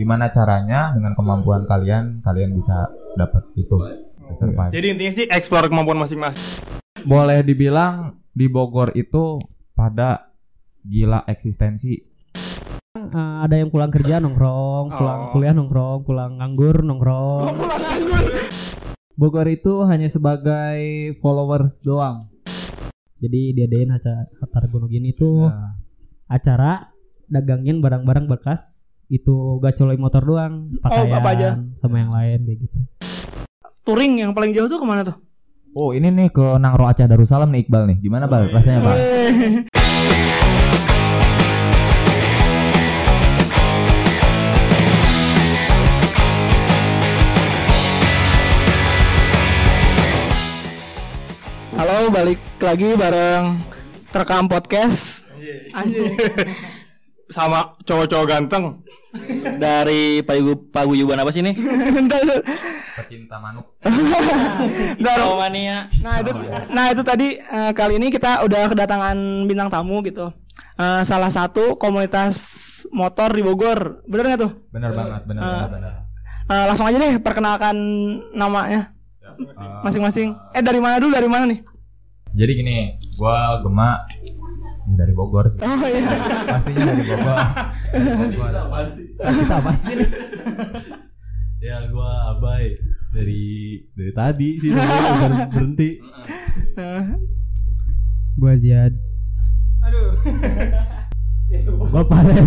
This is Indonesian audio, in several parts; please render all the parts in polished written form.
gimana caranya dengan kemampuan kalian, kalian bisa dapat itu. Jadi intinya sih eksplor kemampuan masing-masing. Boleh dibilang di Bogor itu pada gila eksistensi. Ada yang pulang kerja nongkrong, pulang kuliah nongkrong, pulang nganggur nongkrong. Bogor itu hanya sebagai followers doang. Jadi diadain acara gunung itu ya. Acara dagangin barang-barang bekas itu, gak coloi motor doang, pakaian aja. Sama yang lain kayak gitu. Touring yang paling jauh tuh kemana tuh? Oh ini nih ke Nanggroe Aceh Darussalam nih Iqbal nih. Gimana Bal rasanya Bal? Halo, balik lagi bareng Terkam Podcast. Anjir. Sama cowok-cowok ganteng dari paguyuban apa sih ini? Pecinta manuk. Cowok mania. Nah itu tadi kali ini kita udah kedatangan bintang tamu gitu. Salah satu komunitas motor di Bogor. Bener nggak tuh? Bener banget, bener. Langsung aja deh perkenalkan namanya. Masing-masing. Dari mana dulu? Dari mana nih? Jadi gini, gua Gema. Dari Bogor sih. Oh iya. Pastinya dari Bogor. Kita apaan sih? Ya gue Abai. Dari tadi sih. Bukan berhenti. Gue Ziad. Aduh. Bapak Len.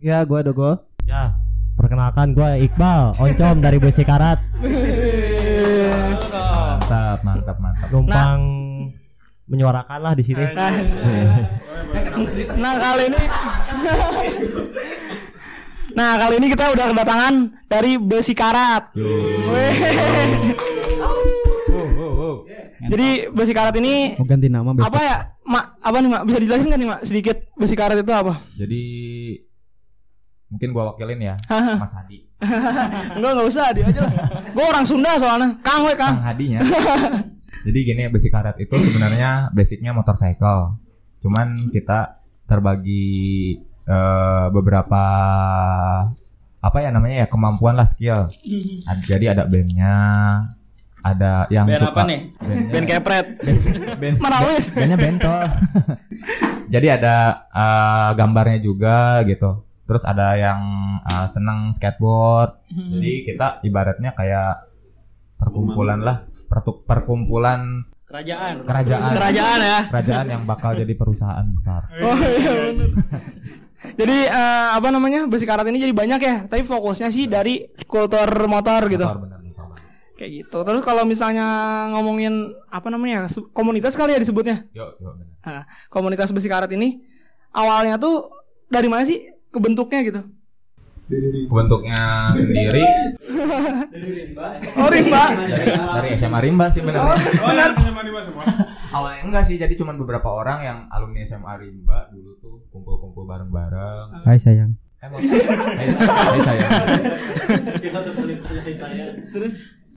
Ya gue Dogo. Ya. Perkenalkan gue Iqbal Oncom dari Besi Karat. Mantap. Numpang menyuarakanlah di sini. Nah kali ini kita udah kedatangan dari Besi Karat. Jadi Besi Karat ini ganti nama apa ya, Mak? Apa nih Mak? Bisa dijelasin nggak nih Mak sedikit Besi Karat itu apa? Jadi mungkin gua wakilin ya, Mas Hadi. Enggak usah, Hadi aja lah. Gua orang Sunda soalnya. Kang Hadinya. Jadi gini, Besi Karat itu sebenarnya basicnya motorcycle. Cuman kita terbagi beberapa kemampuan lah, skill. Jadi ada bandnya, ada yang band suka. Apa nih? Band kepret. Band Marawis. Bandnya bentol. Jadi ada gambarnya juga gitu. Terus ada yang senang skateboard. Jadi kita ibaratnya kayak perkumpulan lah. Perkumpulan kerajaan yang bakal jadi perusahaan besar. Oh iya benar. Jadi Besi Karat ini jadi banyak ya, tapi fokusnya sih dari kultur motor gitu. Benar. Kayak gitu. Terus kalau misalnya ngomongin komunitas kali ya disebutnya. Yo benar. Nah, komunitas Besi Karat ini awalnya tuh dari mana sih kebentuknya gitu? Bentuknya sendiri. Rimba. Dari SMA Rimba sih benar. Benar. SMA Rimba semua. Awalnya enggak sih, jadi cuma beberapa orang yang alumni SMA Rimba dulu tuh kumpul-kumpul bareng-bareng. Hai sayang. Hai sayang. Kita terselip hai sayang. Terus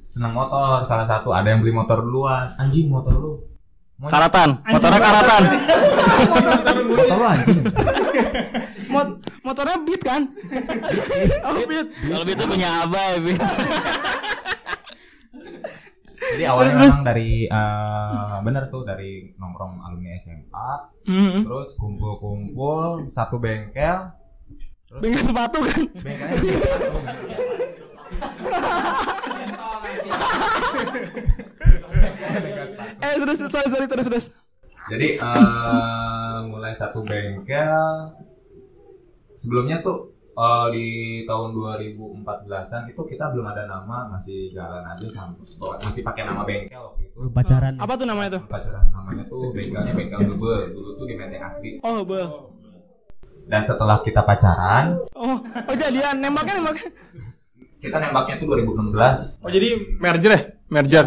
senang motor, salah satu ada yang beli motor duluan. Anjing motor lu. Motornya karatan. Motor lu anjing. Motornya beat kan? Beat. Kalau beat itu punya Abai. Jadi awalnya memang dari dari nongkrong alumni SMA, terus kumpul-kumpul satu bengkel. Terus bengkel sepatu kan? Bengkelnya sepatu. Terus. Jadi mulai satu bengkel. Sebelumnya tuh di tahun 2014-an itu kita belum ada nama, masih jalan aja masih pakai nama bengkel waktu itu. Pacaran. Apa tuh namanya tuh? Pacaran. Namanya tuh bengkelnya bengkel double. Dulu tuh di menteng asli. Oh, double. Dan setelah kita pacaran, jadian nembaknya. Kita nembaknya tuh 2016. Oh, jadi merger ya? Merger.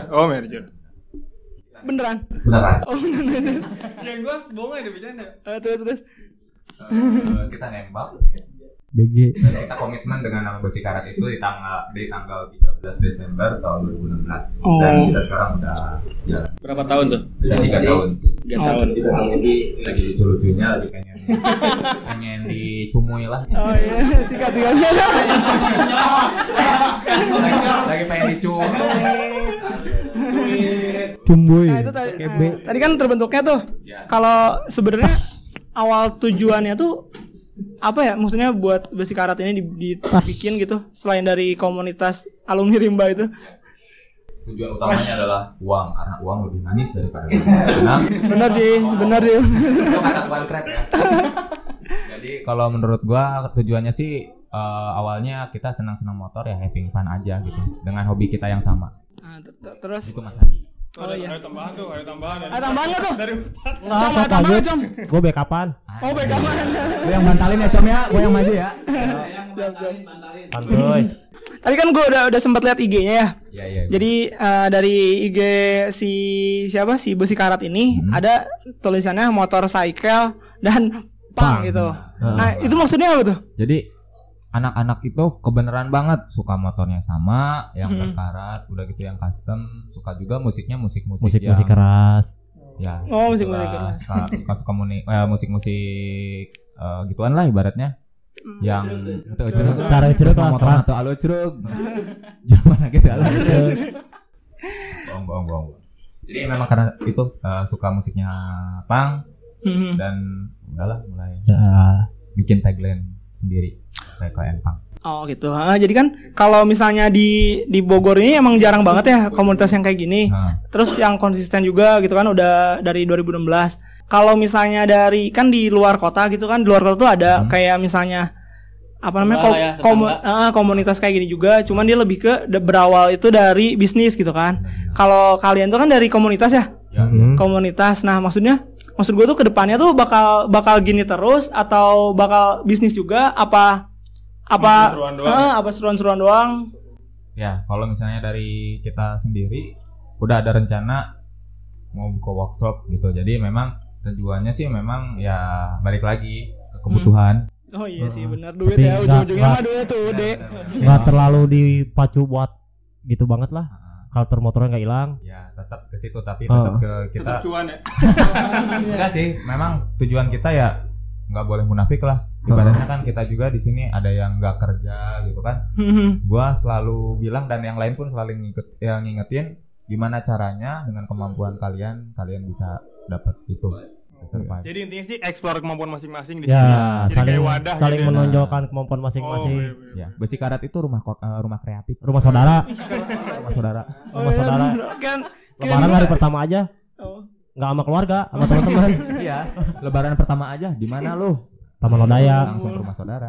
Beneran. Oh, beneran. Yang gue bohong ya, bercanda. Terus kita nembak. BG. Dan kita komitmen dengan nama Besi Karat itu di tanggal 13 Desember tahun 2016. Oh. Dan kita sekarang udah jalan. Berapa tahun tuh? Udah 3 tahun. 3 tahun. Lagi lucu-lucunya lagi pengen dicumui lah. Oh iya, sikat-sikatnya. Lagi pengen dicumui. Nah, itu tadi kan terbentuknya tuh. Kalau sebenarnya awal tujuannya tuh apa ya, maksudnya buat Besi Karat ini dibikin gitu selain dari komunitas alumni Rimba itu? Tujuan utamanya adalah uang, karena uang lebih manis daripada uang. Benar sih, benar ya. Itu kata uang crack ya. Jadi kalau menurut gua tujuannya sih awalnya kita senang-senang motor ya, having fun aja gitu dengan hobi kita yang sama. Terus itu Mas Hadi. Oh iya. Ada tambahan nggak tuh? Dari Ustad. Coba tambahan Com. Gue backupan. Oh backupan. Gue yang bantalin ya Com ya, gue yang maju ya. Bantalin. Antuy. Tadi kan gue udah sempat lihat IG-nya ya. Iya. Jadi dari IG si Besi Karat ini ada tulisannya motorcycle dan pang gitu. Nah itu maksudnya apa tuh? Jadi anak-anak itu kebeneran banget suka motornya sama, yang berkarat, udah gitu yang custom, suka juga musiknya musik keras. Ya. Oh, musik keras. Musik gituan lah ibaratnya. Yang ceruk motor atau alo ceruk. Zaman gitu alo. Bong. Jadi memang karena itu suka musiknya punk dan udahlah mulai bikin tagline sendiri. Oh gitu. Jadi kan kalau misalnya di Bogor ini emang jarang banget ya komunitas yang kayak gini. Terus yang konsisten juga gitu kan udah dari 2016. Kalau misalnya dari kan di luar kota gitu kan, di luar kota tuh ada kayak misalnya apa namanya komunitas kayak gini juga, cuman dia lebih ke berawal itu dari bisnis gitu kan. Kalau kalian tuh kan dari komunitas ya? Komunitas. Nah, maksud gue tuh kedepannya tuh bakal gini terus atau bakal bisnis juga apa seruan-seruan doang ya? Kalau misalnya dari kita sendiri udah ada rencana mau buka workshop gitu, jadi memang tujuannya sih memang ya balik lagi ke kebutuhan. Oh iya sih benar, duit ya ujung-ujungnya mah duit tuh nggak terlalu dipacu buat gitu banget lah. Culture motornya nggak hilang ya, tetap ke situ tapi tetap ke kita tujuan ya. Enggak sih, memang tujuan kita ya nggak boleh munafik lah. Ibaratnya kan kita juga di sini ada yang nggak kerja gitu kan. Gua selalu bilang dan yang lain pun selalu ngingetin gimana caranya dengan kemampuan kalian bisa dapat itu. Jadi intinya sih eksplor kemampuan masing-masing di sini. Ya, jadi kayak wadah saling gitu menonjolkan kemampuan masing-masing. Ya, Besi Karat itu rumah kreatif, rumah saudara. Rumah saudara. Kan lebaran hari pertama aja. Enggak sama keluarga, sama teman-teman. Iya. Lebaran pertama aja di mana lu? Taman Lodaya, langsung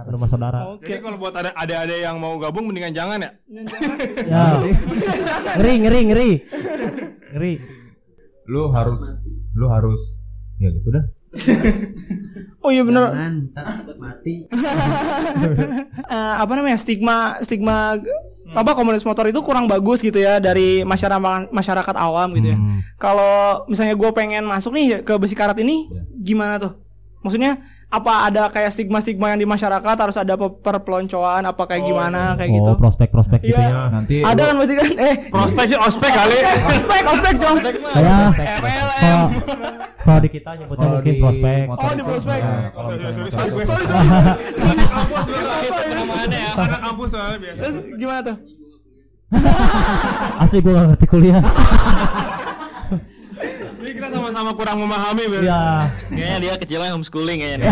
rumah saudara. Okay. Jadi kalau buat ada adik-adik yang mau gabung mendingan jangan ya. Ya. Ngeri. Lu harus ya gitu dah. Oh iya benar. Jangan takut mati. Apa namanya? Stigma komunitas motor itu kurang bagus gitu ya dari masyarakat awam gitu ya. Kalau misalnya gue pengen masuk nih ke Besi Karat ini gimana tuh? Maksudnya apa ada kayak stigma-stigma yang di masyarakat harus ada perpeloncoan apa kayak gimana kayak gitu? Prospek gitu ya. Nanti ada kan pasti kan prospek dong. RLM. Kalau di kita nyebutnya mungkin prospek. Oh di prospek. Anak kampus soalnya biasa. Terus gimana tuh? Asli gue nggak ngerti kuliah. Jadi kita sama-sama kurang memahami bener. Iya. Kayaknya dia kecilnya homeschooling kayaknya.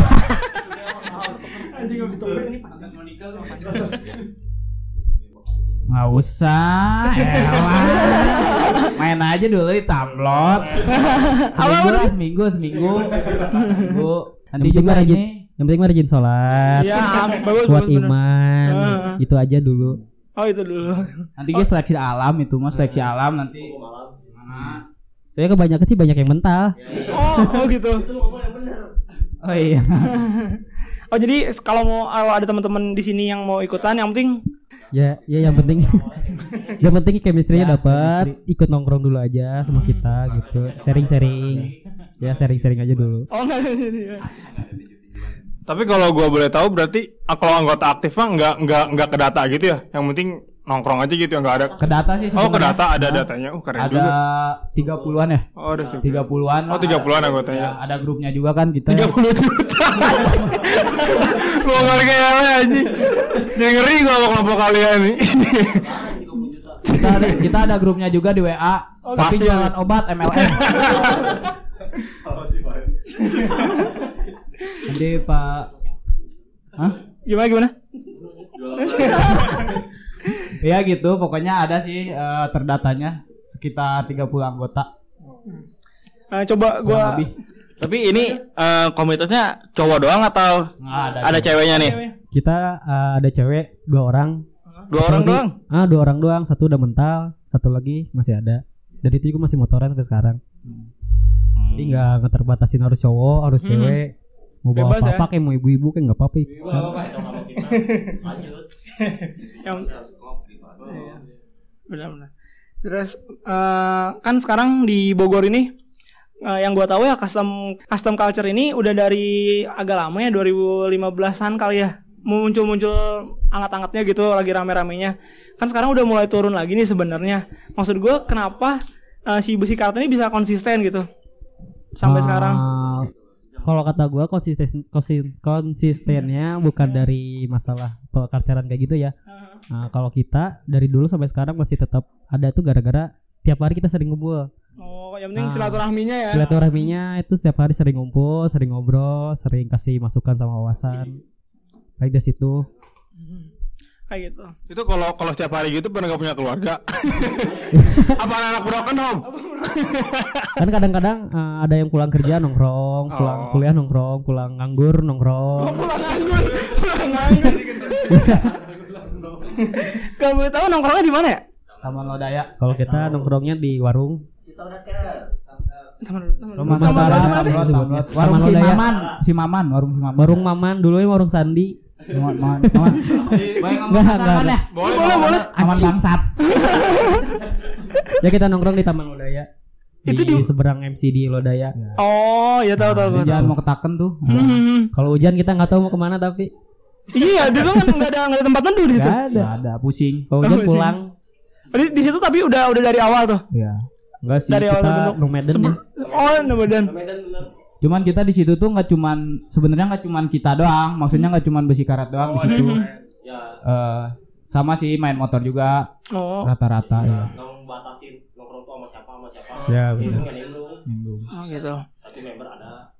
Nggak usah, main aja dulu di Tumblr. Seminggu. Nanti juga rajin sholat. Iya, bagus. Buat iman, itu aja dulu. Oh itu dulu. Nanti gue seleksi alam itu, mas seleksi alam nanti. Mana? Soalnya kebanyakan sih banyak yang mental. Oh gitu. Itu ngomong yang benar. Oh iya. Oh jadi kalau ada teman-teman di sini yang mau ikutan yang penting ya yang penting yang penting chemistry-nya dapat, ikut nongkrong dulu aja sama kita gitu. Sharing-sharing. Ya sharing-sharing aja dulu. Oh enggak. Tapi kalau gue boleh tahu berarti kalau anggota aktifnya nggak ke data gitu ya? Yang penting nongkrong aja gitu, nggak ada ke data sih sebenarnya. Oh, ke data ada datanya. Keren ada juga. Ada 30-an ya? Oh, ada 30-an. Oh, 30-an anggotanya. Ada grupnya juga kan kita. 30 juta. Lu enggak kayaknya anjing. Ngeri gua sama kelompok kalian nih. Kita ada grupnya juga di WA. Oh, tapi jualan obat MLM. Jadi Pak, hah? Gimana? Ya gitu, pokoknya ada sih terdatanya sekitar 30 anggota. Coba gue. Tapi ini komunitasnya cowok doang atau ada ceweknya nih? Kita ada cewek 2 orang. 2 orang doang? Ah, 2 orang doang. 1 udah mental, 1 lagi masih ada. Dari itu gue masih motoran sampai sekarang. Jadi nggak keterbatasin harus cowok, harus cewek. Mau bawa apa kayak mau ibu-ibu kan nggak apa-apa. Lanjut. Yang benar-benar. Terus kan sekarang di Bogor ini yang gua tahu ya custom culture ini udah dari agak lama ya, 2015-an kali ya. Muncul-muncul angkat-angkatnya gitu, lagi rame-ramenya. Kan sekarang udah mulai turun lagi nih sebenarnya. Maksud gua kenapa si Besi Karat ini bisa konsisten gitu sampai sekarang? Kalau kata gue konsistennya bukan dari masalah pekarcaran kayak gitu ya. Nah, kalau kita dari dulu sampai sekarang masih tetap ada tuh gara-gara tiap hari kita sering ngumpul. Oh, yang penting silaturahminya ya. Silaturahminya itu setiap hari sering ngumpul, sering ngobrol, sering kasih masukan sama wawasan. Baik dari situ. Kayak gitu. Itu kalau setiap hari gitu pernah gak punya keluarga? Apa anak broken home? Kan kadang-kadang ada yang pulang kerja nongkrong, pulang kuliah nongkrong, pulang nganggur nongkrong. Pulang nganggur. Kamu tahu nongkrongnya di mana ya? Taman Lodaya. Kalau kita nongkrongnya di warung. Warung Si Maman, warung Maman dulu ya, warung Sandi. Maman. Boleh. Aman bangsat. Ya kita nongkrong di Taman Lodaya. Itu di seberang MCD Lodaya. Oh, ya tahu. Jangan mau ketaken tuh. Kalau hujan kita enggak tahu mau kemana tapi. Iya, dulu kan enggak ada tempat neduh di situ. Enggak ada, pusing. Kalau hujan pulang. Di situ tapi udah dari awal tuh. Iya. Enggak sih, dari kita nomaden ya. Oh, nomaden. Cuman kita di situ tuh sebenarnya nggak cuman kita doang, maksudnya nggak cuman Besi Karat doang di situ. Ya. Sama sih main motor juga. Rata-rata ya. Nggak membatasin nongkrong tuh sama siapa. Ya benar. Gitu. Tapi member ada.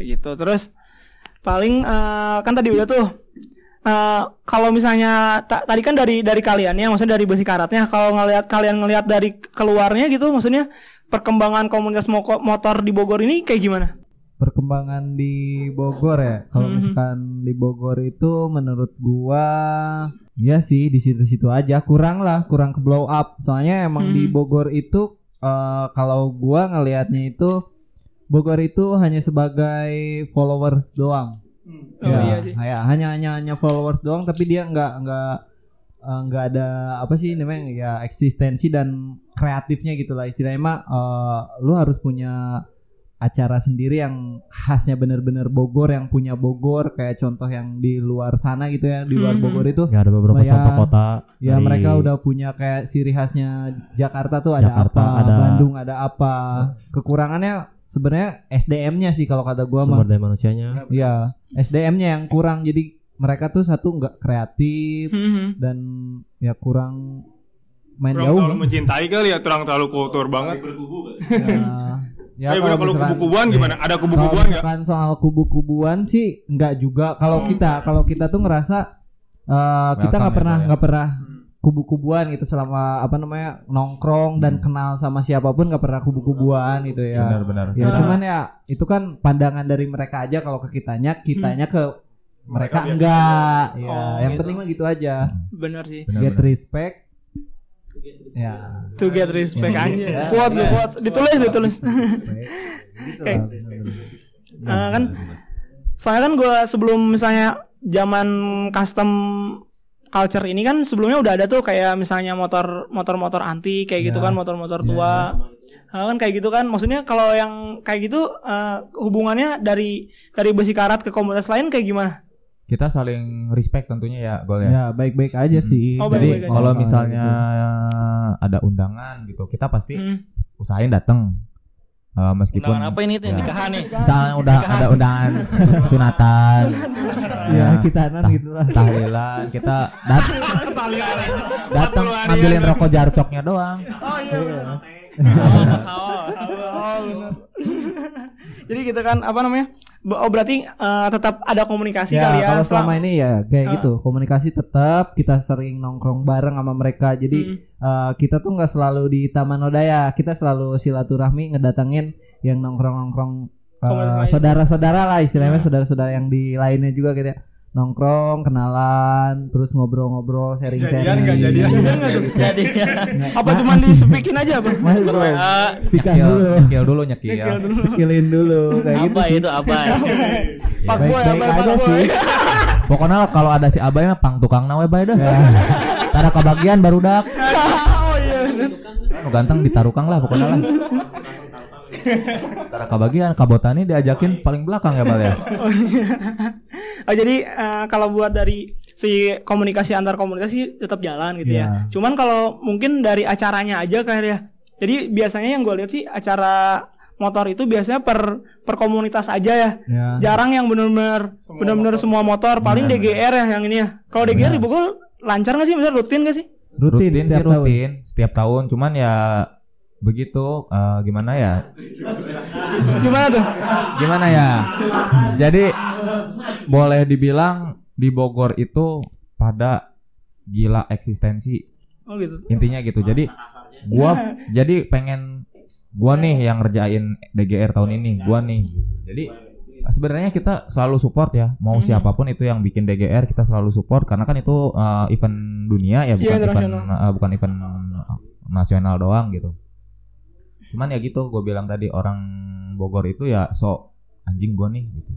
Kayak gitu. Terus paling kan tadi udah tuh. Kalau misalnya tadi kan dari kaliannya, maksudnya dari Besi Karatnya, kalau kalian ngelihat dari keluarnya gitu, maksudnya perkembangan komunitas motor di Bogor ini kayak gimana? Perkembangan di Bogor ya, kalau misalkan di Bogor itu menurut gua ya sih di situ-situ aja, kurang ke blow up. Soalnya emang di Bogor itu kalau gua ngelihatnya itu Bogor itu hanya sebagai followers doang. Hanya followers doang, tapi dia nggak ada apa sih namanya ya, eksistensi dan kreatifnya gitulah istilahnya mah. Lu harus punya acara sendiri yang khasnya bener-bener Bogor, yang punya Bogor, kayak contoh yang di luar sana gitu ya, di luar Bogor itu ya ada beberapa contoh kota ya, mereka udah punya kayak ciri khasnya. Jakarta tuh ada Bandung ada apa. Kekurangannya sebenarnya SDM-nya sih kalau kata gua mah, sumber daya manusianya. Iya, SDM-nya yang kurang. Jadi mereka tuh satu enggak kreatif dan ya kurang main kurang jauh. Kurang mencintai kali ya, terlalu kultur banget. Ya, kalau kubu-kubuan gimana? Ada kubu-kubuan enggak? Kan soal kubu-kubuan sih enggak juga. Kalau kita tuh ngerasa kita enggak pernah kubu-kubuan gitu selama nongkrong dan kenal sama siapapun nggak pernah kubu-kubuan gitu ya. Benar. Ya cuman ya itu kan pandangan dari mereka aja, kalau ke kitanya ke mereka enggak. Ya yang penting mah gitu aja. Benar sih. Get respect. Ya. To get respect aja. Quotes ditulis. Kan soalnya kan gue sebelum misalnya zaman custom culture ini kan sebelumnya udah ada tuh kayak misalnya motor antik kayak gitu kan, motor-motor tua. Kan kayak gitu kan. Maksudnya kalau yang kayak gitu hubungannya dari Besi Karat ke komunitas lain kayak gimana? Kita saling respect tentunya ya, Gol ya. Ya, baik-baik aja sih. Oh, jadi kalau misalnya ada undangan gitu, kita pasti usahain datang. Meskipun undangan apa ini ya, nikahan nih. Misalnya ada undangan sunatan. Ya, kitanan gitu lah. Tahlilan, kita datang ngambilin rokok jarcoknya doang. Oh iya. Jadi kita kan apa namanya? Oh berarti tetap ada komunikasi ya, kali ya. Kalau selama ini ya kayak gitu, komunikasi tetap, kita sering nongkrong bareng sama mereka. Jadi kita tuh nggak selalu di Taman Lodaya, kita selalu silaturahmi ngedatengin yang nongkrong-nongkrong saudara-saudara lah istilahnya, saudara-saudara yang di lainnya juga gitu ya. Nongkrong, kenalan, terus ngobrol-ngobrol, sharing-sharing. Jadian. Apa cuma disepikin aja, Bang? Sepikan dulu. Nyekil dulu. Nyekilin dulu kayak gitu. Apa itu? Pak boy, Pak boy. Pokoknya kalau ada si Abai mah pang tukang nawe bae deh. Tara kebagian baru dak. Oh iya. Ganteng ditarukang lah pokoknya lah. Tara kebagian kabotani diajakin paling belakang ya, Bal ya. Oh, jadi kalau buat dari si komunikasi antar komunitas sih tetap jalan gitu ya. Cuman kalau mungkin dari acaranya aja kayak ya. Jadi biasanya yang gue lihat sih acara motor itu biasanya per komunitas aja ya. Jarang yang benar-benar semua motor. Paling DGR ya yang ini ya. Kalau DGR di Bogor lancar nggak sih? Bener rutin nggak sih? Rutin. Setiap tahun. Cuman ya begitu gimana ya jadi boleh dibilang di Bogor itu pada gila eksistensi intinya gitu. Jadi gua jadi pengen gua nih yang ngerjain DGR tahun ini jadi sebenarnya kita selalu support ya, mau siapapun itu yang bikin DGR kita selalu support karena kan itu event dunia ya, bukan event nasional doang gitu. Cuman ya gitu, gue bilang tadi orang Bogor itu ya sok anjing gue nih gitu.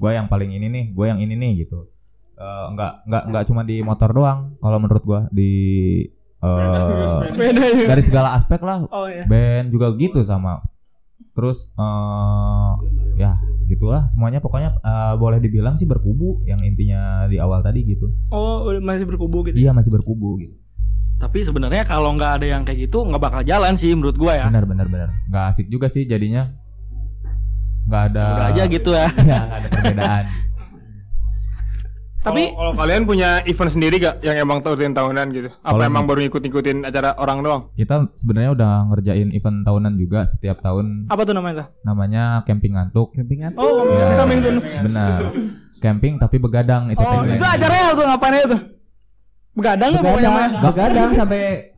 Gue yang paling ini nih, gue yang ini nih gitu. Enggak cuma di motor doang kalau menurut gue di dari segala aspek lah. Band juga gitu sama. Terus ya gitulah semuanya pokoknya boleh dibilang sih berkubu yang intinya di awal tadi gitu. Oh, masih berkubu gitu. Iya, masih berkubu gitu. Tapi sebenarnya kalau nggak ada yang kayak gitu nggak bakal jalan sih menurut gue ya. Benar. Nggak asik juga sih jadinya. Nggak ada. Udah aja gitu ya. Ya nggak ada perbedaan. Tapi kalau kalian punya event sendiri gak yang emang tahunan gitu? Apa emang baru ngikut-ngikutin acara orang doang? Kita sebenarnya udah ngerjain event tahunan juga setiap tahun. Apa tuh namanya? Namanya camping ngantuk. Oh ya, camping ngantuk. Benar. Camping tapi begadang itu. Oh itu acaranya tuh ngapain itu? Begadang pokoknya mah. Begadang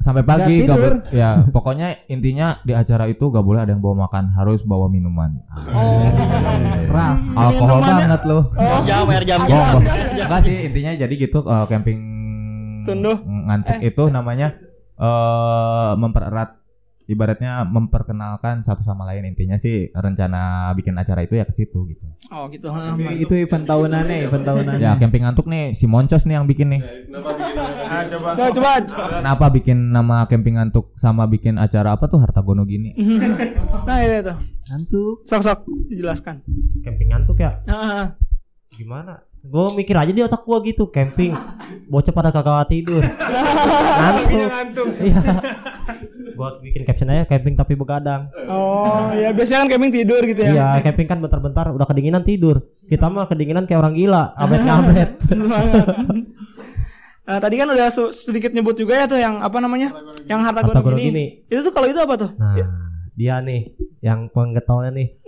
sampai pagi tidur. Ya, pokoknya intinya di acara itu gak boleh ada yang bawa makan, harus bawa minuman. Oh. Ras, alkohol banget loh. Oh, jam. Enggak sih, intinya jadi gitu camping tunduh ngantuk itu namanya mempererat, ibaratnya memperkenalkan satu sama lain. Intinya sih rencana bikin acara itu ya ke situ gitu. Oh gitu. Itu event tahunannya. Ya camping ngantuk nih si Moncos nih yang bikin nih. Coba. Kenapa bikin nama camping ngantuk sama bikin acara apa tuh Hartagono gini? Nah itu. Ngantuk. Sok dijelaskan. Camping ngantuk ya? Gimana? Gue mikir aja di otak gue gitu camping. Bocah pada kagak tidur. Ngantuk. Iya. Buat bikin caption aja camping tapi begadang. Oh ya biasanya kan camping tidur gitu ya. Iya camping kan bentar-bentar udah kedinginan tidur. Kita mah kedinginan kayak orang gila. Abet-abet. Nah, tadi kan udah sedikit nyebut juga ya tuh yang apa namanya yang Hartagono gini. Itu tuh kalau itu apa tuh? Nah dia nih yang penggetolnya nih.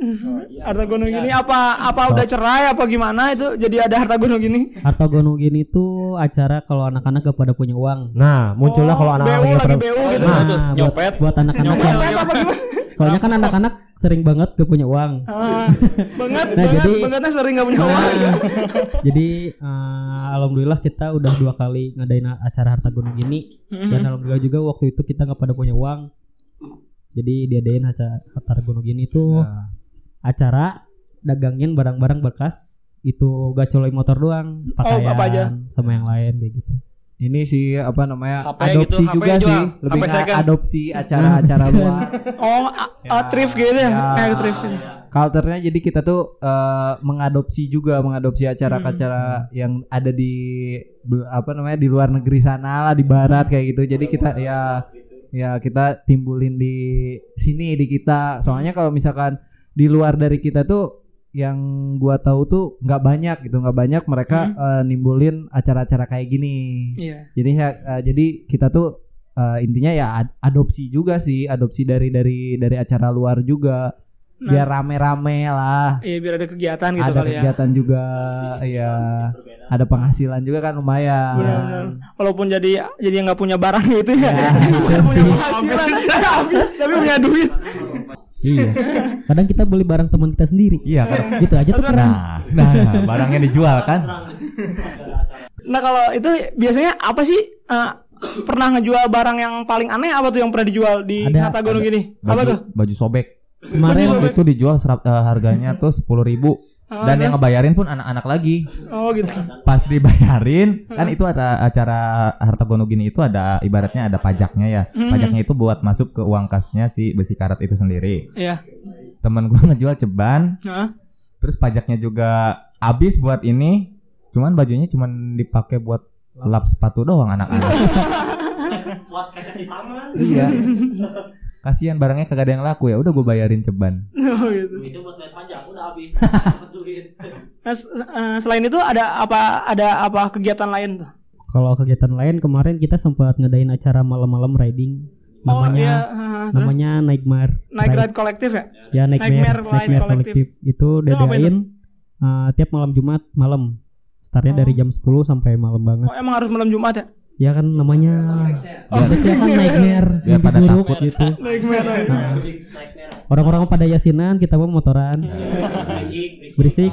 Hartagono gini apa udah cerai apa gimana itu jadi ada Hartagono gini. Hartagono gini tuh acara kalau anak-anak gak pada punya uang. Nah, muncullah kalau anak-anak BU gitu. Nah, nyopet buat anak-anak. Soalnya kan anak-anak sering banget gak punya uang. Bangetnya sering gak punya uang. Jadi alhamdulillah kita udah 2 kali ngadain acara Hartagono gini dan alhamdulillah juga waktu itu kita gak pada punya uang. Jadi diadain acara Hartagono gini tuh acara dagangin barang-barang bekas itu gak colokin motor doang, pakaian apa aja sama yang lain kayak gitu. ini sih apa namanya HP adopsi gitu, juga sih lebih ke adopsi acara-acara luar. Thrift gitu ya, kayak thrift gitu. Culture-nya jadi kita tuh mengadopsi juga, mengadopsi acara-acara yang ada di apa namanya di luar negeri sana lah, di barat kayak gitu. Jadi kita ya kita timbulin di sini di kita. Soalnya kalau misalkan di luar dari kita tuh yang gua tahu tuh nggak banyak gitu, nggak banyak mereka nimbulin acara-acara kayak gini. Yeah. Jadi kita tuh intinya ya adopsi juga sih, adopsi dari acara luar juga. Nah, biar rame-rame lah. Iya, biar ada kegiatan gitu kali ya. Ada kegiatan juga, iya. Ada penghasilan juga kan lumayan. Benar-benar. Walaupun jadi nggak punya barang gitu ya. Bukan punya penghasilan, habis tapi punya duit. Iya. Kadang kita beli barang teman kita sendiri. Iya, gitu aja tuh keren. Nah, barangnya dijual kan. Nah, kalau itu biasanya apa sih? Pernah ngejual barang yang paling aneh apa tuh yang pernah dijual di Hatagono gini? Apa tuh? Baju sobek. Kemarin waktu itu dijual harganya tuh 10.000 dan yang ngebayarin pun anak-anak lagi. Oh gitu. Pas dibayarin kan itu ada acara Hartogono gini itu ada ibaratnya ada pajaknya ya. Pajaknya itu buat masuk ke uang kasnya si Besi Karat itu sendiri. Iya. Temen gue ngejual ceban. Terus pajaknya juga habis buat ini. Cuman bajunya cuman dipakai buat lap sepatu doang anak-anak. Buat keset di taman. Iya. Kasian barangnya kagak ada yang laku ya, udah gue bayarin ceban. Oh gitu. Itu buat bayar pajak udah habis. Nah, selain itu ada apa kegiatan lain tuh? Kalau kegiatan lain kemarin kita sempat ngadain acara malam-malam riding. Namanya Nightmare. Night Ride Collective ya? Ya, Nightmare Collective. Itu diadain tiap malam Jumat malam. Startnya dari jam 10 sampai malam banget. Oh, emang harus malam Jumat ya? Ya kan namanya nightmare ya, pada takut gitu. Nah, orang-orang pada yasinan, kita mau motoran. Berisik.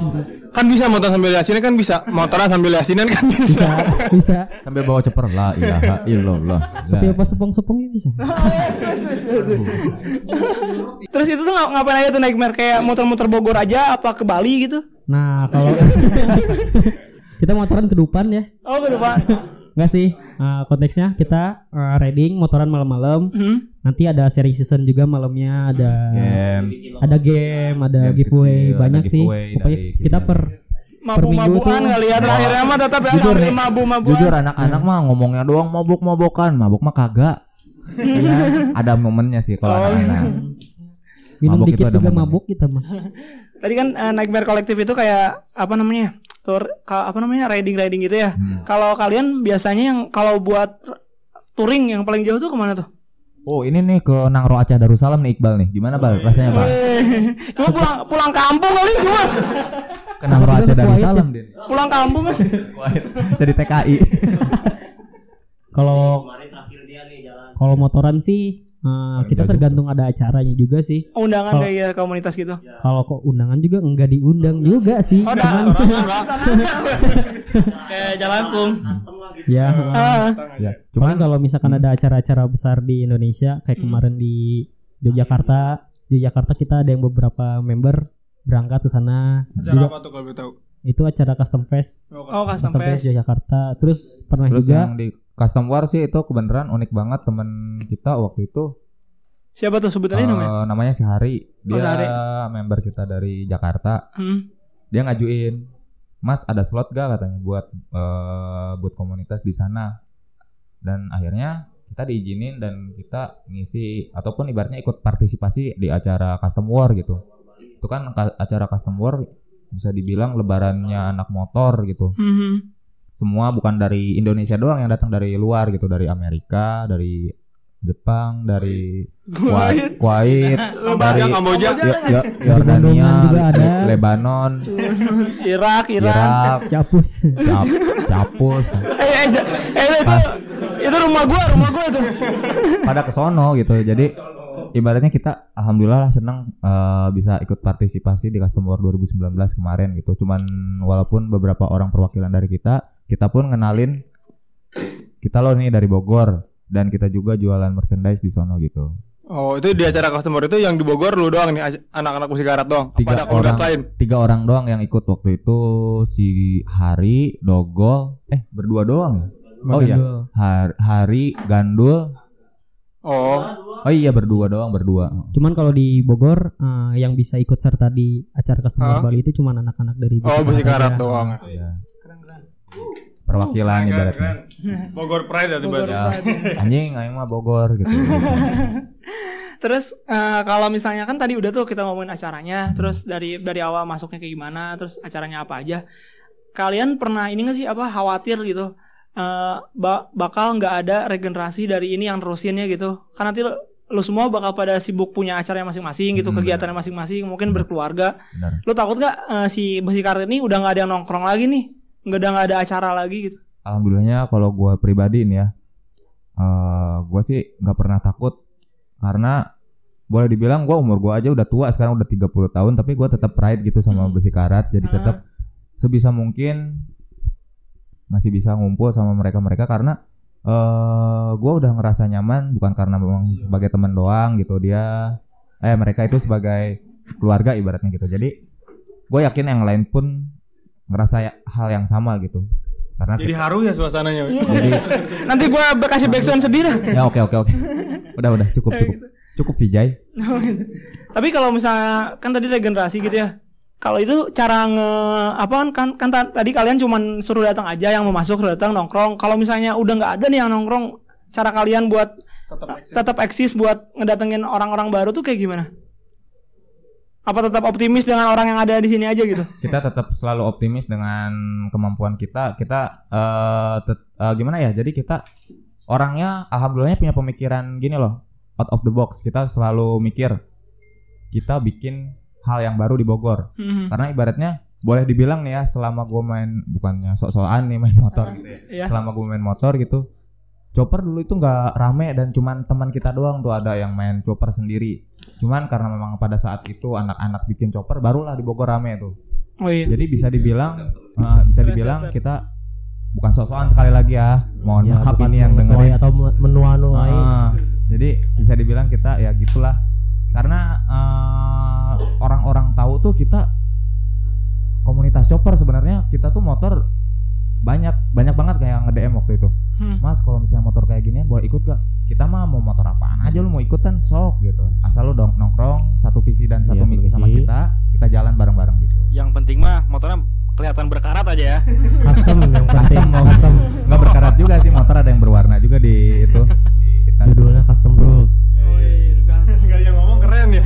Kan bisa motor sambil yasinan kan bisa. Motoran sambil yasinan kan bisa. Bisa. Sambil bawa ceper lah ilaha illallah. Tapi apa sepong-sepongnya bisa. Terus itu tuh ngapain aja tuh nightmare, kayak motor-motor Bogor aja apa ke Bali gitu? Nah, kalau kita motoran ke Dupan ya. Oh, ke Dupan. Enggak sih, konteksnya kita riding motoran malam-malam. Nanti ada seri season juga malamnya, ada game, ada giveaway, banyak sih. Pokoknya kita mabu-mabuan kali ya, terakhirnya mah tetap ya mabu-mabuan. Jujur anak-anak mah ngomongnya doang mabuk-mabukan, mabuk mah kagak. Ya, ada momennya sih kalau anak-anak. Minum mabuk dikit juga momennya. Mabuk kita mah. Tadi kan Nightmare Collective itu kayak riding gitu ya. Kalau kalian biasanya yang kalau buat touring yang paling jauh tuh kemana tuh? Oh, ini nih ke Nanggroe Aceh Darussalam nih Iqbal nih. Gimana Bal? Rasanya Bal? Cuma pulang kampung kali cuma. Ke Nanggroe Aceh Darussalam deh. Pulang kampung kan? Dari TKI. Kalau kemarin terakhir dia nih jalan. Kalau motoran sih kita tergantung ada acaranya juga sih. Undangan kayak komunitas gitu. Kalau kok undangan juga enggak diundang juga sih. Oh, kayak jalan kum. Ya. Cuman kalau misalkan ada acara-acara besar di Indonesia kayak kemarin di Yogyakarta kita ada yang beberapa member berangkat ke sana. Acara apa tuh kalau boleh tahu? Itu acara Custom Fest. Oh, Custom Fest Yogyakarta. Terus pernah juga Custom War sih, itu kebenaran unik banget teman kita waktu itu. Siapa tuh sebutannya namanya? Namanya si Hari. Dia member kita dari Jakarta. Dia ngajuin, "Mas ada slot gak?" katanya buat komunitas di sana. Dan akhirnya kita diizinin dan kita ngisi ataupun ibaratnya ikut partisipasi di acara Custom War gitu. Itu kan acara Custom War bisa dibilang lebarannya anak motor gitu. Semua bukan dari Indonesia doang yang datang, dari luar gitu, dari Amerika, dari Jepang, dari Kuwait, dari Kamboja, Yordania, Lebanon, Irak, Capus. Itu rumah gua tuh. Pada kesono gitu. Jadi ibaratnya kita alhamdulillah senang bisa ikut partisipasi di Custom War 2019 kemarin gitu. Cuman walaupun beberapa orang perwakilan dari kita pun ngenalin kita loh nih dari Bogor dan kita juga jualan merchandise di sono gitu. Oh, itu di acara Custom War itu yang di Bogor lu doang nih, anak-anak Besi Karat doang. Pada komunitas lain. 3 orang doang yang ikut waktu itu, si Hari, Dogol, berdua doang. Oh iya, hari gandul. Oh iya, berdua. Cuman kalau di Bogor yang bisa ikut serta di acara Custom War Bali itu cuman anak-anak dari Bogor. Oh, Besi Karat doang. Iya. Keren. Perwakilan ibaratnya. Bogor Pride atau ibaratnya. Anjing mah Bogor gitu. Terus kalau misalnya kan tadi udah tuh kita ngomongin acaranya, terus dari awal masuknya kayak gimana, terus acaranya apa aja. Kalian pernah ini nggak sih apa khawatir gitu bakal nggak ada regenerasi dari ini yang terusinnya gitu? Karena nanti lo semua bakal pada sibuk punya acaranya masing-masing gitu, kegiatannya masing-masing, mungkin berkeluarga. Benar. Lo takut nggak si Besi Karat ini udah nggak ada yang nongkrong lagi nih, nggak ada acara lagi gitu? Alhamdulillahnya kalau gue pribadi nih ya, gue sih nggak pernah takut. Karena boleh dibilang umur gue aja udah tua, sekarang udah 30 tahun, tapi gue tetap pride gitu sama Besi Karat. Jadi tetap sebisa mungkin masih bisa ngumpul sama mereka-mereka karena gue udah ngerasa nyaman, bukan karena memang sebagai teman doang gitu, mereka itu sebagai keluarga ibaratnya gitu. Jadi gue yakin yang lain pun ngerasa hal yang sama gitu. Karena jadi haru ya suasananya. Jadi, nanti gue kasih backsound sedih lah. Ya oke. Udah cukup Vijay. Tapi kalau misalnya kan tadi regenerasi gitu ya. Kalau itu cara kan tadi kalian cuman suruh datang aja, yang mau masuk suruh datang nongkrong. Kalau misalnya udah nggak ada nih yang nongkrong, cara kalian buat tetap eksis buat ngedatengin orang-orang baru tuh kayak gimana? Apa tetap optimis dengan orang yang ada di sini aja gitu? Kita tetap selalu optimis dengan kemampuan kita. Kita gimana ya? Jadi kita orangnya alhamdulillahnya punya pemikiran gini loh, out of the box. Kita selalu mikir kita bikin hal yang baru di Bogor. Karena ibaratnya boleh dibilang nih ya, selama gue main, bukannya sok-sokan nih main motor gitu ya. Selama gue main motor gitu, chopper dulu itu nggak rame dan cuman teman kita doang tuh ada yang main chopper sendiri. Cuman karena memang pada saat itu anak-anak bikin chopper, barulah di Bogor rame tuh. Oh iya. Jadi bisa dibilang kita bukan sok-sokan sekali lagi ya. Mohon maaf ini yang dengerin atau menuanu lain. Jadi bisa dibilang kita ya gitulah. Karena orang-orang tahu tuh kita komunitas chopper. Sebenarnya kita tuh motor banyak banget kayak yang nge-DM waktu itu. Mas, kalau misalnya motor kayak gini boleh ikut gak? Kita mah mau motor apaan aja, lu mau ikutan sok gitu. Asal lu nongkrong, satu visi dan satu misi sama kita jalan bareng-bareng gitu. Yang penting mah motornya kelihatan berkarat aja ya. Custom yang penting. Custom. Enggak berkarat juga sih, motor ada yang berwarna juga di itu. Judulnya Custom Rules. Oh iya, sekali yang ngomong keren ya.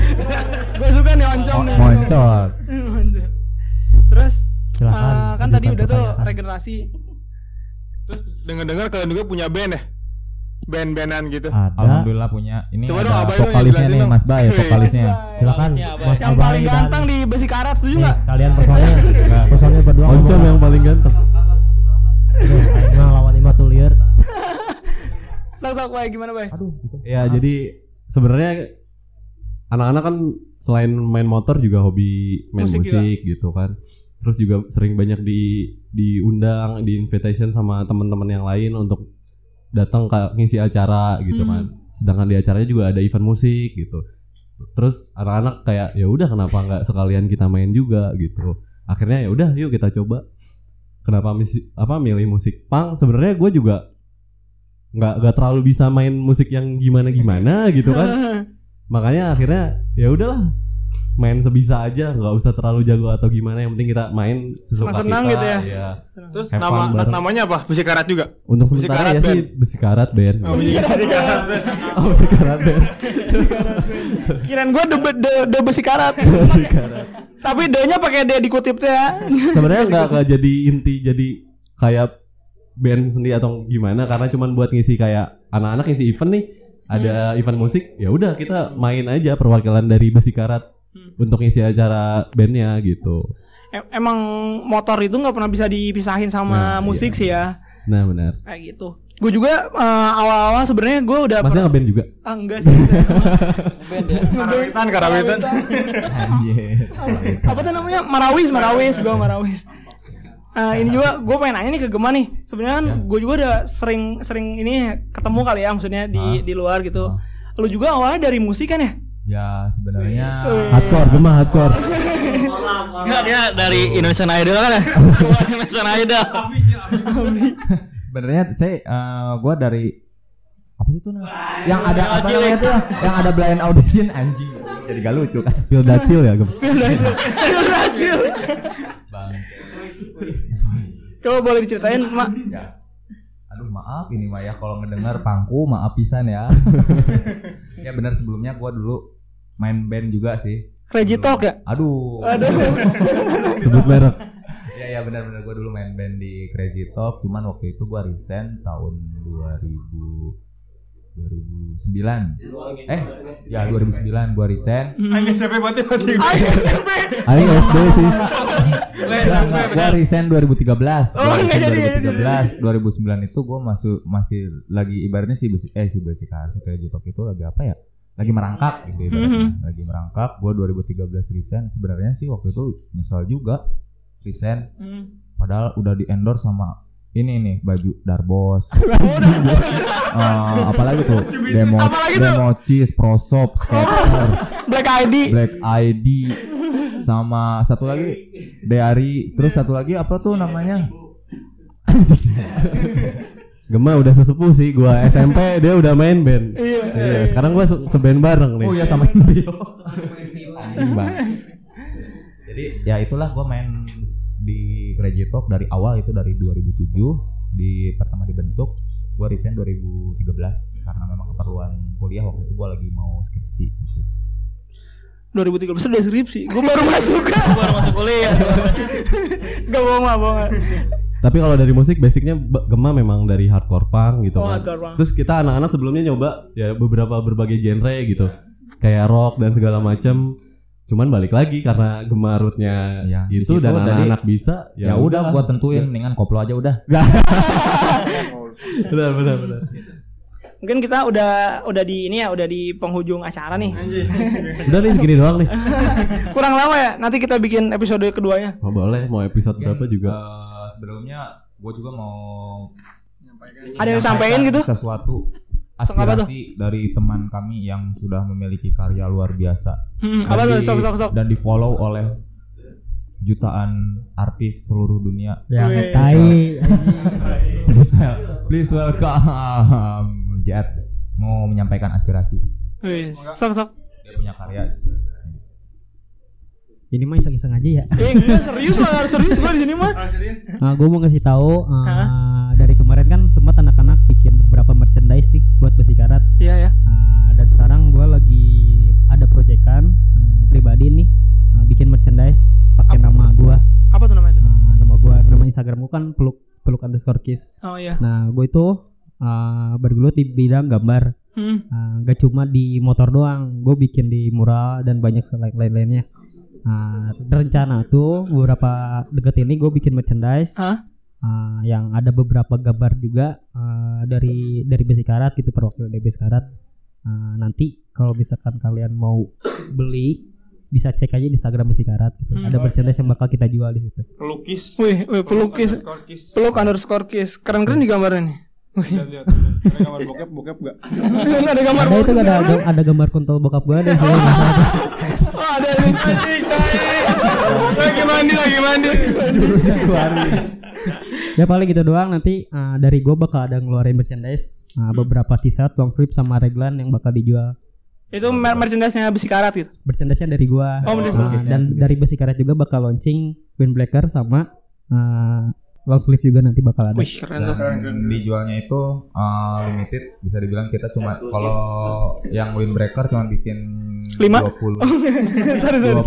Gue suka nih oncom nih. Moncos. Terus kan tadi udah tuh regenerasi. Terus dengar-dengar kalian juga punya band ya? Band-bandan gitu. Ada. Alhamdulillah punya. Ini coba dong, vokalisnya nih Mas Bay, vokalisnya. Silakan. Mas yang paling ganteng di Besi Karat, setuju enggak? Kalian personil berdua. Oncom yang paling ganteng. Nah, lawan Imat tuh liar. Sok-sok Bay, gimana Bay? Aduh, gitu. Ya, jadi sebenarnya anak-anak kan selain main motor juga hobi main musik gitu kan. Terus juga sering banyak diundang, di invitation sama teman-teman yang lain untuk datang ngisi acara gitu kan. Sedangkan di acaranya juga ada event musik gitu. Terus anak-anak kayak ya udah kenapa nggak sekalian kita main juga gitu. Akhirnya ya udah yuk kita coba. Kenapa milih musik punk? Sebenarnya gue juga nggak terlalu bisa main musik yang gimana gitu kan. Makanya akhirnya ya udahlah, main sebisa aja, nggak usah terlalu jago atau gimana, yang penting kita main sesuka senang kita gitu ya. Terus namanya apa? Besi Karat juga. Untuk Besi Karat ya Band. Sih Besi Karat Band. Oh iya, Besi Karat Band. Oh Besi Karat Band. Kirain gue the Besi Karat. Tapi D-nya pakai D dikutip tuh ya. Sebenarnya nggak jadi inti, jadi kayak band sendiri atau gimana, karena cuma buat ngisi kayak anak-anak ngisi event nih, ada event musik, ya udah kita main aja perwakilan dari Besi Karat. Untuk ngisi acara bandnya gitu. Emang motor itu nggak pernah bisa dipisahin sama musik sih ya. Nah benar. Kayak gitu. Gue juga awal-awal sebenarnya gue udah. Masnya ngeband juga? Ah enggak sih. Ngeband ya. Karawitan. Apa tuh namanya? Marawis. Gue marawis. Ini juga gue pengen nanya nih ke Gema nih. Sebenarnya kan gue juga udah sering ini ketemu kali ya, maksudnya di luar gitu. Lu juga awalnya dari musik kan ya? Ya sebenarnya hardcore. Enggak, dia dari Indonesian Idol kan ya? Indonesian Idol. Sebenarnya saya gue dari apa sih itu namanya? Yang ada apa namanya tuh? Yang ada blind audition anjing. Jadi gak lucu kan? Feel dacil ya, Gem. Feel dacil. Bang. Coba boleh diceritain, Mak? Ya. Aduh maaf ini Maya kalau ngedengar pangku maaf pisan ya. Ya benar sebelumnya gua dulu main band juga sih. Kreditok ya? Aduh. Sebut merek. Ya benar-benar gua dulu main band di Kreditok, cuman waktu itu gua resign tahun 2009. Ya 2009 gua resign. Aing SMP berarti masih. Aing SD sih. Gua resign 2013. Oh, enggak jadi. 2009 itu gua masih lagi ibaratnya si Besi Karat Band itu lagi apa ya? Lagi merangkap gitu ibaratnya. Lagi merangkap. Gua 2013 resign. Sebenarnya sih waktu itu nyesal juga resign. Padahal udah di-endorse sama ini nih baju Darbos. Apalagi tuh demo cheese, prosop, skater, Black ID sama satu lagi Deari, terus satu lagi apa tuh namanya? Gema udah sesepuh sih gua SMP dia udah main band. Iya. Sekarang gua seband bareng nih. Oh iya sama Dio. Jadi ya itulah gua main di Kreditok dari awal itu dari 2007 di pertama dibentuk, gue resign 2013 karena memang keperluan kuliah waktu itu gue lagi mau skripsi. 2013 udah skripsi, gue baru masuk, kuliah, nggak bohong. Tapi kalau dari musik basicnya Gema memang dari hardcore punk gitu kan. Terus kita anak-anak sebelumnya nyoba ya berbagai genre gitu, kayak rock dan segala macam. Cuman balik lagi karena gemarutnya ya, gitu dan anak-anak bisa ya udah gua tentuin dengan koplo aja udah. Benar. Mungkin kita udah di ini ya, udah di penghujung acara nih. Udah nih segini doang nih. Kurang lama ya. Nanti kita bikin episode keduanya. Oh, boleh, mau episode berapa juga. Sebelumnya gua juga mau ada yang sampaikan gitu sesuatu. Aspirasi dari teman kami yang sudah memiliki karya luar biasa dan di follow oleh jutaan artis seluruh dunia. Please welcome JR mau menyampaikan aspirasi. Dia punya karya. Ini mah iseng-iseng aja ya. Serius gua di sini mah. Nah, gua mau ngasih tahu dari kemarin kan sempat anak-anak bikin beberapa merchandise nih buat Besi Karat. Iya ya. Dan sekarang gua lagi ada proyekan pribadi nih bikin merchandise pakai nama gua. Apa tuh namanya? Nama gua, nama Instagram gua kan peluk_kiss. Oh iya. Nah, gua itu bergelut di bidang gambar. Gak cuma di motor doang, gua bikin di mural dan banyak lain-lainnya. Rencana tuh beberapa deket ini gue bikin merchandise yang ada beberapa gambar juga dari Besi Karat gitu, perwakilan dari Besi Karat. Nanti kalau misalkan kalian mau beli bisa cek aja di Instagram Besi Karat gitu. Ada merchandise yang bakal kita jual di situ. Pelukis. Wih pelukis. Peluk_kiss. Keren-keren di gambarnya nih. Lihat. Ada gambar bokep enggak? Ada gambar kontol bokap gua deh. Ada nih lagi mandi. Ya paling gitu doang. Nanti dari gua bakal ada ngeluarin merchandise, beberapa t-shirt, long sleeve sama reglan yang bakal dijual. Itu merchandise-nya Besi Karat gitu. Merchandise-nya dari gua. Dan dari Besi Karat juga bakal launching windbreaker sama long sleeve juga nanti bakal ada. Wih, keren. Dijualnya itu limited, bisa dibilang kita cuma kalau yang windbreaker cuma bikin 20.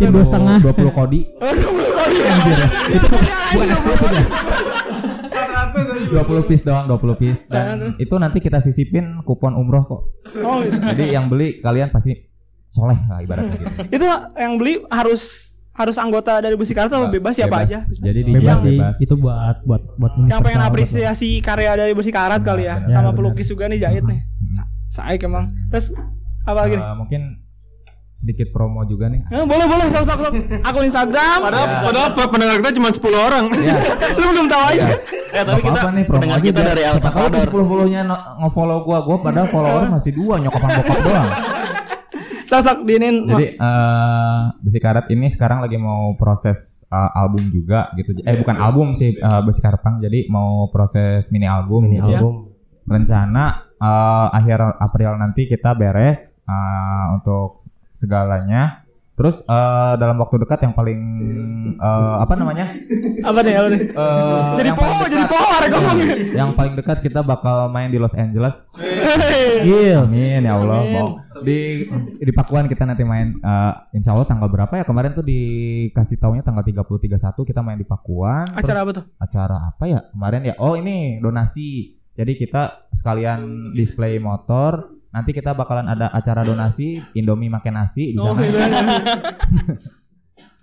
20 kodi. 20 kodi. Itu bukan 20 piece doang, 20 piece. Dan itu nanti kita sisipin kupon umroh kok. Oh, gitu. Jadi yang beli kalian pasti soleh lah ibaratnya gitu. Itu yang beli harus anggota dari Besi Karat atau bebas siapa aja? Jadi bebas. Itu buat yang pengen apresiasi karya dari Besi Karat kali ya. Sama pelukis juga nih jahit nih. Saik emang. Terus apa lagi nih? Mungkin sedikit promo juga nih. Boleh sok. Akun Instagram. Padahal pendengar kita cuma 10 orang. Ya. Lu belum tahu aja. Tapi kita nih, pendengar kita dari El Salvador. 10-nya nge-follow gua padahal follower masih 2 nyokopan bokap doang. Jadi Besi Karat ini sekarang lagi mau proses album juga gitu. Bukan album sih, Besi Karat Band. Jadi mau proses mini album. Rencana akhir April nanti kita beres untuk segalanya. Terus dalam waktu dekat yang paling yang paling dekat kita bakal main di Los Angeles. Amin ya Allah. Di Pakuan kita nanti main insya Allah tanggal berapa ya, kemarin tuh dikasih taunya tanggal 30-31 kita main di Pakuan. Acara apa tuh? Acara apa ya kemarin ya? Oh ini donasi. Jadi kita sekalian display motor. Nanti kita bakalan ada acara donasi Indomie makan nasi di sana.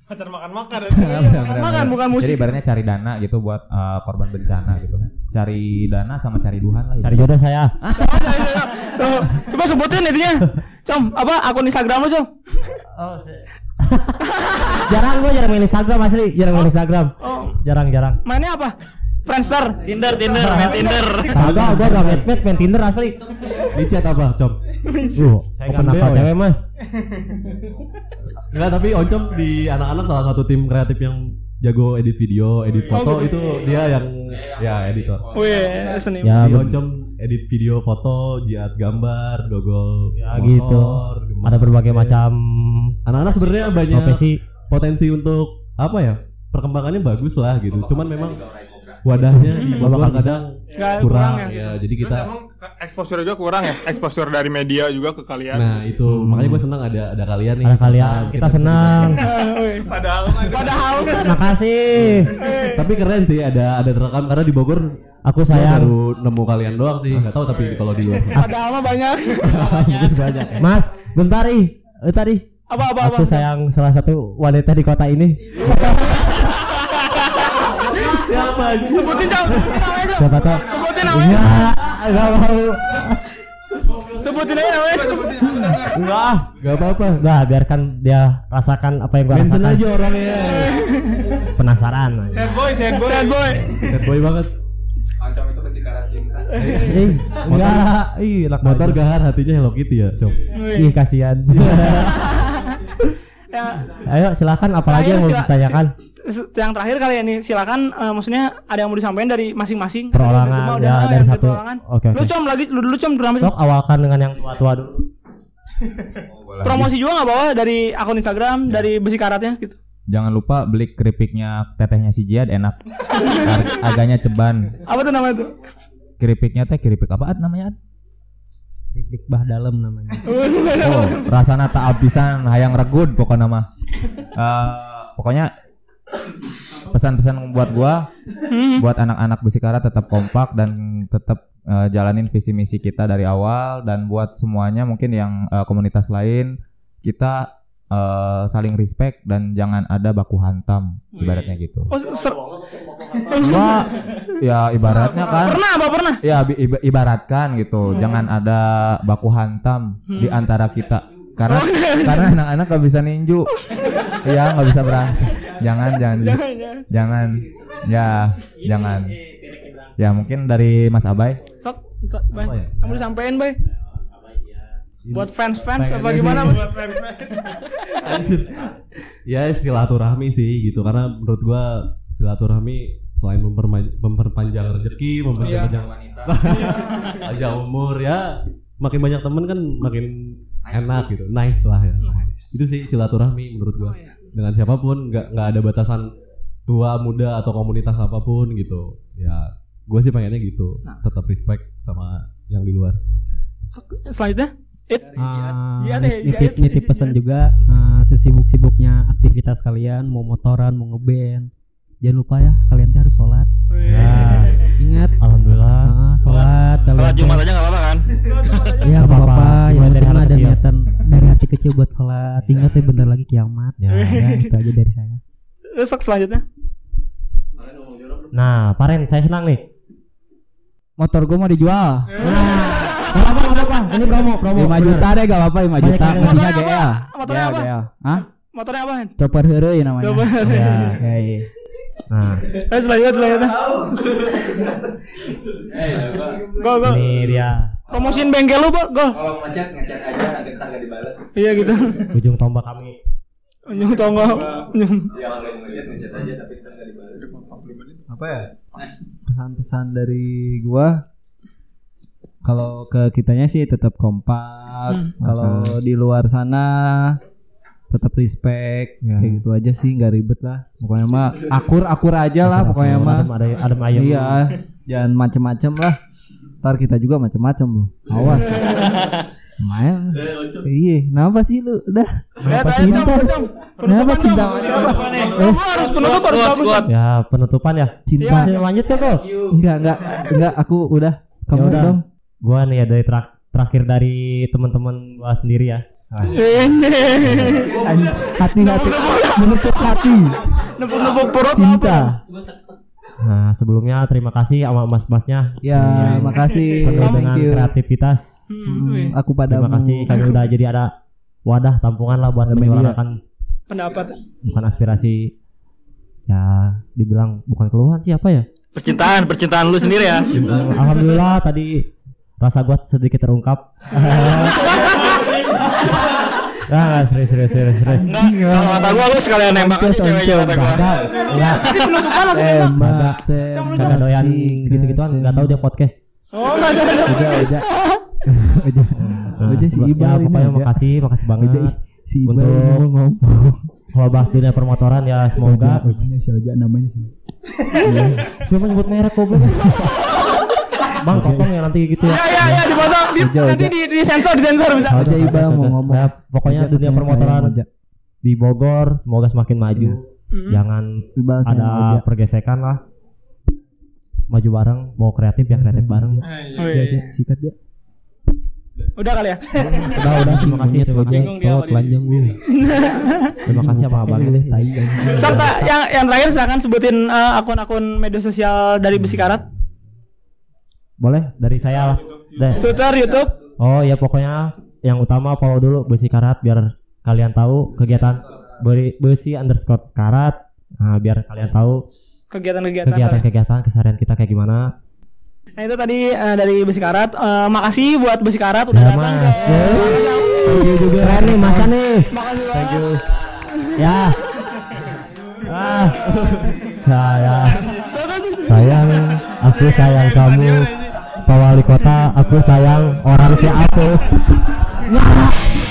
Acara makan-makan. Makan bukan musik. Jadi ibaratnya cari dana gitu buat korban bencana gitu. Cari dana sama cari Tuhan lah. Gitu. Cari jodoh saya. Coba sebutin intinya. Com, apa akun Instagram lo, Com? Oh. Jarang main Instagram asli, main Instagram. Jarang. Mainnya apa? Friendster, Tinder, main Tinder. Kagak, gua enggak main Tinder asli. Bisa apa, Com? Saya enggak nakal cewek, Mas. Enggak, tapi Oncom di anak-anak salah satu tim kreatif yang jago edit video, edit foto itu dia yang editor. Wih, seniman. Ya, Oncom edit video, foto, jiat gambar, dogol, gitu. Ada berbagai macam. Anak-anak sebenarnya banyak potensi untuk apa ya? Perkembangannya bagus lah gitu. Cuman memang wadahnya di Bogor kadang kurang ya. Jadi kita terus emang exposure juga kurang ya. Exposure dari media juga ke kalian. Nah, itu makanya gue senang ada kalian nih. Ada kalian. Kita senang. Padahal makasih. Tapi keren sih ada Terkam, karena di Bogor aku sayang baru nemu kalian doang sih. Enggak tahu tapi kalau di luar. Padahal mah banyak. Mas, bentar ih. Apa? Aku sayang salah satu wanita di kota ini. Siapa? Sebutin namanya. Enggak mau. Sebutin aja namanya. Enggak apa-apa. Nah, biarkan dia rasakan apa yang gua rasakan. Mention aja orangnya. Penasaran. Sad boy. Sad boy banget. Oncom itu Besi Karat cinta. Enggak. Ih, motor gahar hatinya Hello Kitty ya, Cok. Ih, kasihan. Ayo silakan, apalagi yang mau ditanyakan. Yang terakhir kali ini silakan, maksudnya ada yang mau disampaikan dari masing-masing perorangan ya, dari satu. Okay. Lu com drama dulu. Awalkan dengan yang tua-tua dulu. Promosi juga nggak bawa dari akun Instagram ya. Dari Besi Karatnya gitu. Jangan lupa beli keripiknya tetehnya si Jiad enak. Agaknya ceban. Apa tuh namanya tuh? Keripiknya teh keripik apa namanya? Keripik bah dalam namanya. Rasana tak abisan, hayang regud pokoknya mah. Pokoknya pesan-pesan buat gua, buat anak-anak Besi Karat tetap kompak dan tetap jalanin visi misi kita dari awal, dan buat semuanya mungkin yang komunitas lain kita saling respect dan jangan ada baku hantam ibaratnya gitu. Ibaratnya kan. Pernah? Ya ibaratkan gitu, jangan ada baku hantam di antara kita. Karena anak-anak gak bisa ninju. Iya, gak bisa berantem. Jangan. Ya mungkin dari Mas Abai. Sok Bay. Kamu disampaikan, Bay. Buat fans-fans apa gimana? Buat fans-fans. Ya silaturahmi sih gitu, karena menurut gua silaturahmi selain memperpanjang rezeki, memperpanjang wanita, panjang umur ya. Makin banyak teman kan makin enak gitu, nice lah ya. Itu sih silaturahmi menurut gua. Dengan siapapun, nggak ada batasan tua muda atau komunitas apapun gitu. Ya, gua sih pengennya gitu. Tetap respect sama yang di luar. Selanjutnya, nitip pesan juga, sesibuk-sibuknya aktivitas kalian, mau motoran, mau ngeband, jangan lupa ya kalian tuh harus sholat. Ingat, alhamdulillah. Sholat. Sholat Jumat aja nggak apa-apa kan? Iya nggak apa-apa. Yang penting ada niatan dari hati kecil buat sholat. Ingat ya bentar lagi kiamat. Ya, itu aja dari saya. Besok selanjutnya. Nah, Paren, saya senang nih. Motor gue mau dijual. Gak apa-apa. Ini promo. 5 juta deh, gak apa-apa 5 juta. Motornya apa? Hah? Motornya apa? Chopper Hero namanya. Oke. Nah, selanjutnya. Go. Ini dia. Promosiin bengkel lu, Bo. Go. Kalau macet aja nanti kita enggak dibalas. Iya gitu. Ujung tombak kami. Nyung tonggo. Ya kalau ngechat aja tapi kan enggak dibalas. Apa ya? Pesan-pesan dari gua kalau ke kitanya sih tetap kompak. Kalau di luar sana tetap respect. Kayak gitu aja sih, enggak ribet lah. Pokoknya mah akur-akur aja lah pokoknya mah. Adem ayem. Iya, jangan macem-macem lah. Ntar kita juga macem-macem loh. Awas. Main. Iya, kenapa sih lu? Udah. Kenapa cinta? Harus penutupan. Ya, penutupan ya. Cinta lanjut ya, Bro? Enggak, aku udah. Kamu dong. Gua nih ya dari terakhir dari teman-teman gua sendiri ya. Hati-hati. Menusuk hati. Nebuk-nebuk perut apa? Nah, sebelumnya terima kasih sama mas-masnya. Ya, makasih dengan kreativitas. Aku padamu. Terima kasih karena udah jadi ada wadah tampungan lah buat menyuarakan pendapat bukan aspirasi. Ya, dibilang bukan keluhan sih apa ya? Percintaan lu sendiri ya. Alhamdulillah tadi rasa gua sedikit terungkap. Nah, serius. Kalau mata gua lu sekalian nembak aja ceweknya mata gua. Enggak. Tadi penutupan langsung nembak. Enggak doyan gitu-gituan, enggak tahu dia podcast. Oh, enggak ada. Udah si Ibar ini ya, makasih banget si Ibar untuk kalau bahas dunia permotoran ya semoga si Oja namanya siapa nyebut merek kok Bang potong ya nanti gitu ya dipotong nanti disensor bisa Oja Ibar mau ngomong pokoknya dunia permotoran di Bogor semoga semakin maju jangan ada pergesekan lah maju bareng mau kreatif ya kreatif bareng sikat dia udah kali ya. Udah terima kasih. Panjang gue. Terima kasih sama abang deh. Serta yang terakhir silakan sebutin akun-akun media sosial dari Besi Karat. Boleh dari saya lah. Twitter, YouTube. Oh ya pokoknya yang utama follow dulu Besi Karat biar kalian tahu kegiatan Besi_Karat. Nah, biar kalian tahu kegiatan keseharian kita kayak gimana. Nah itu tadi dari Besi Karat. Makasih buat Besi Karat udah datang ke. Makasih juga Rani Masa nih. Makasih banget. Ya. Sayang. Aku sayang kamu. Pak Wali Kota. Aku sayang orang si aku.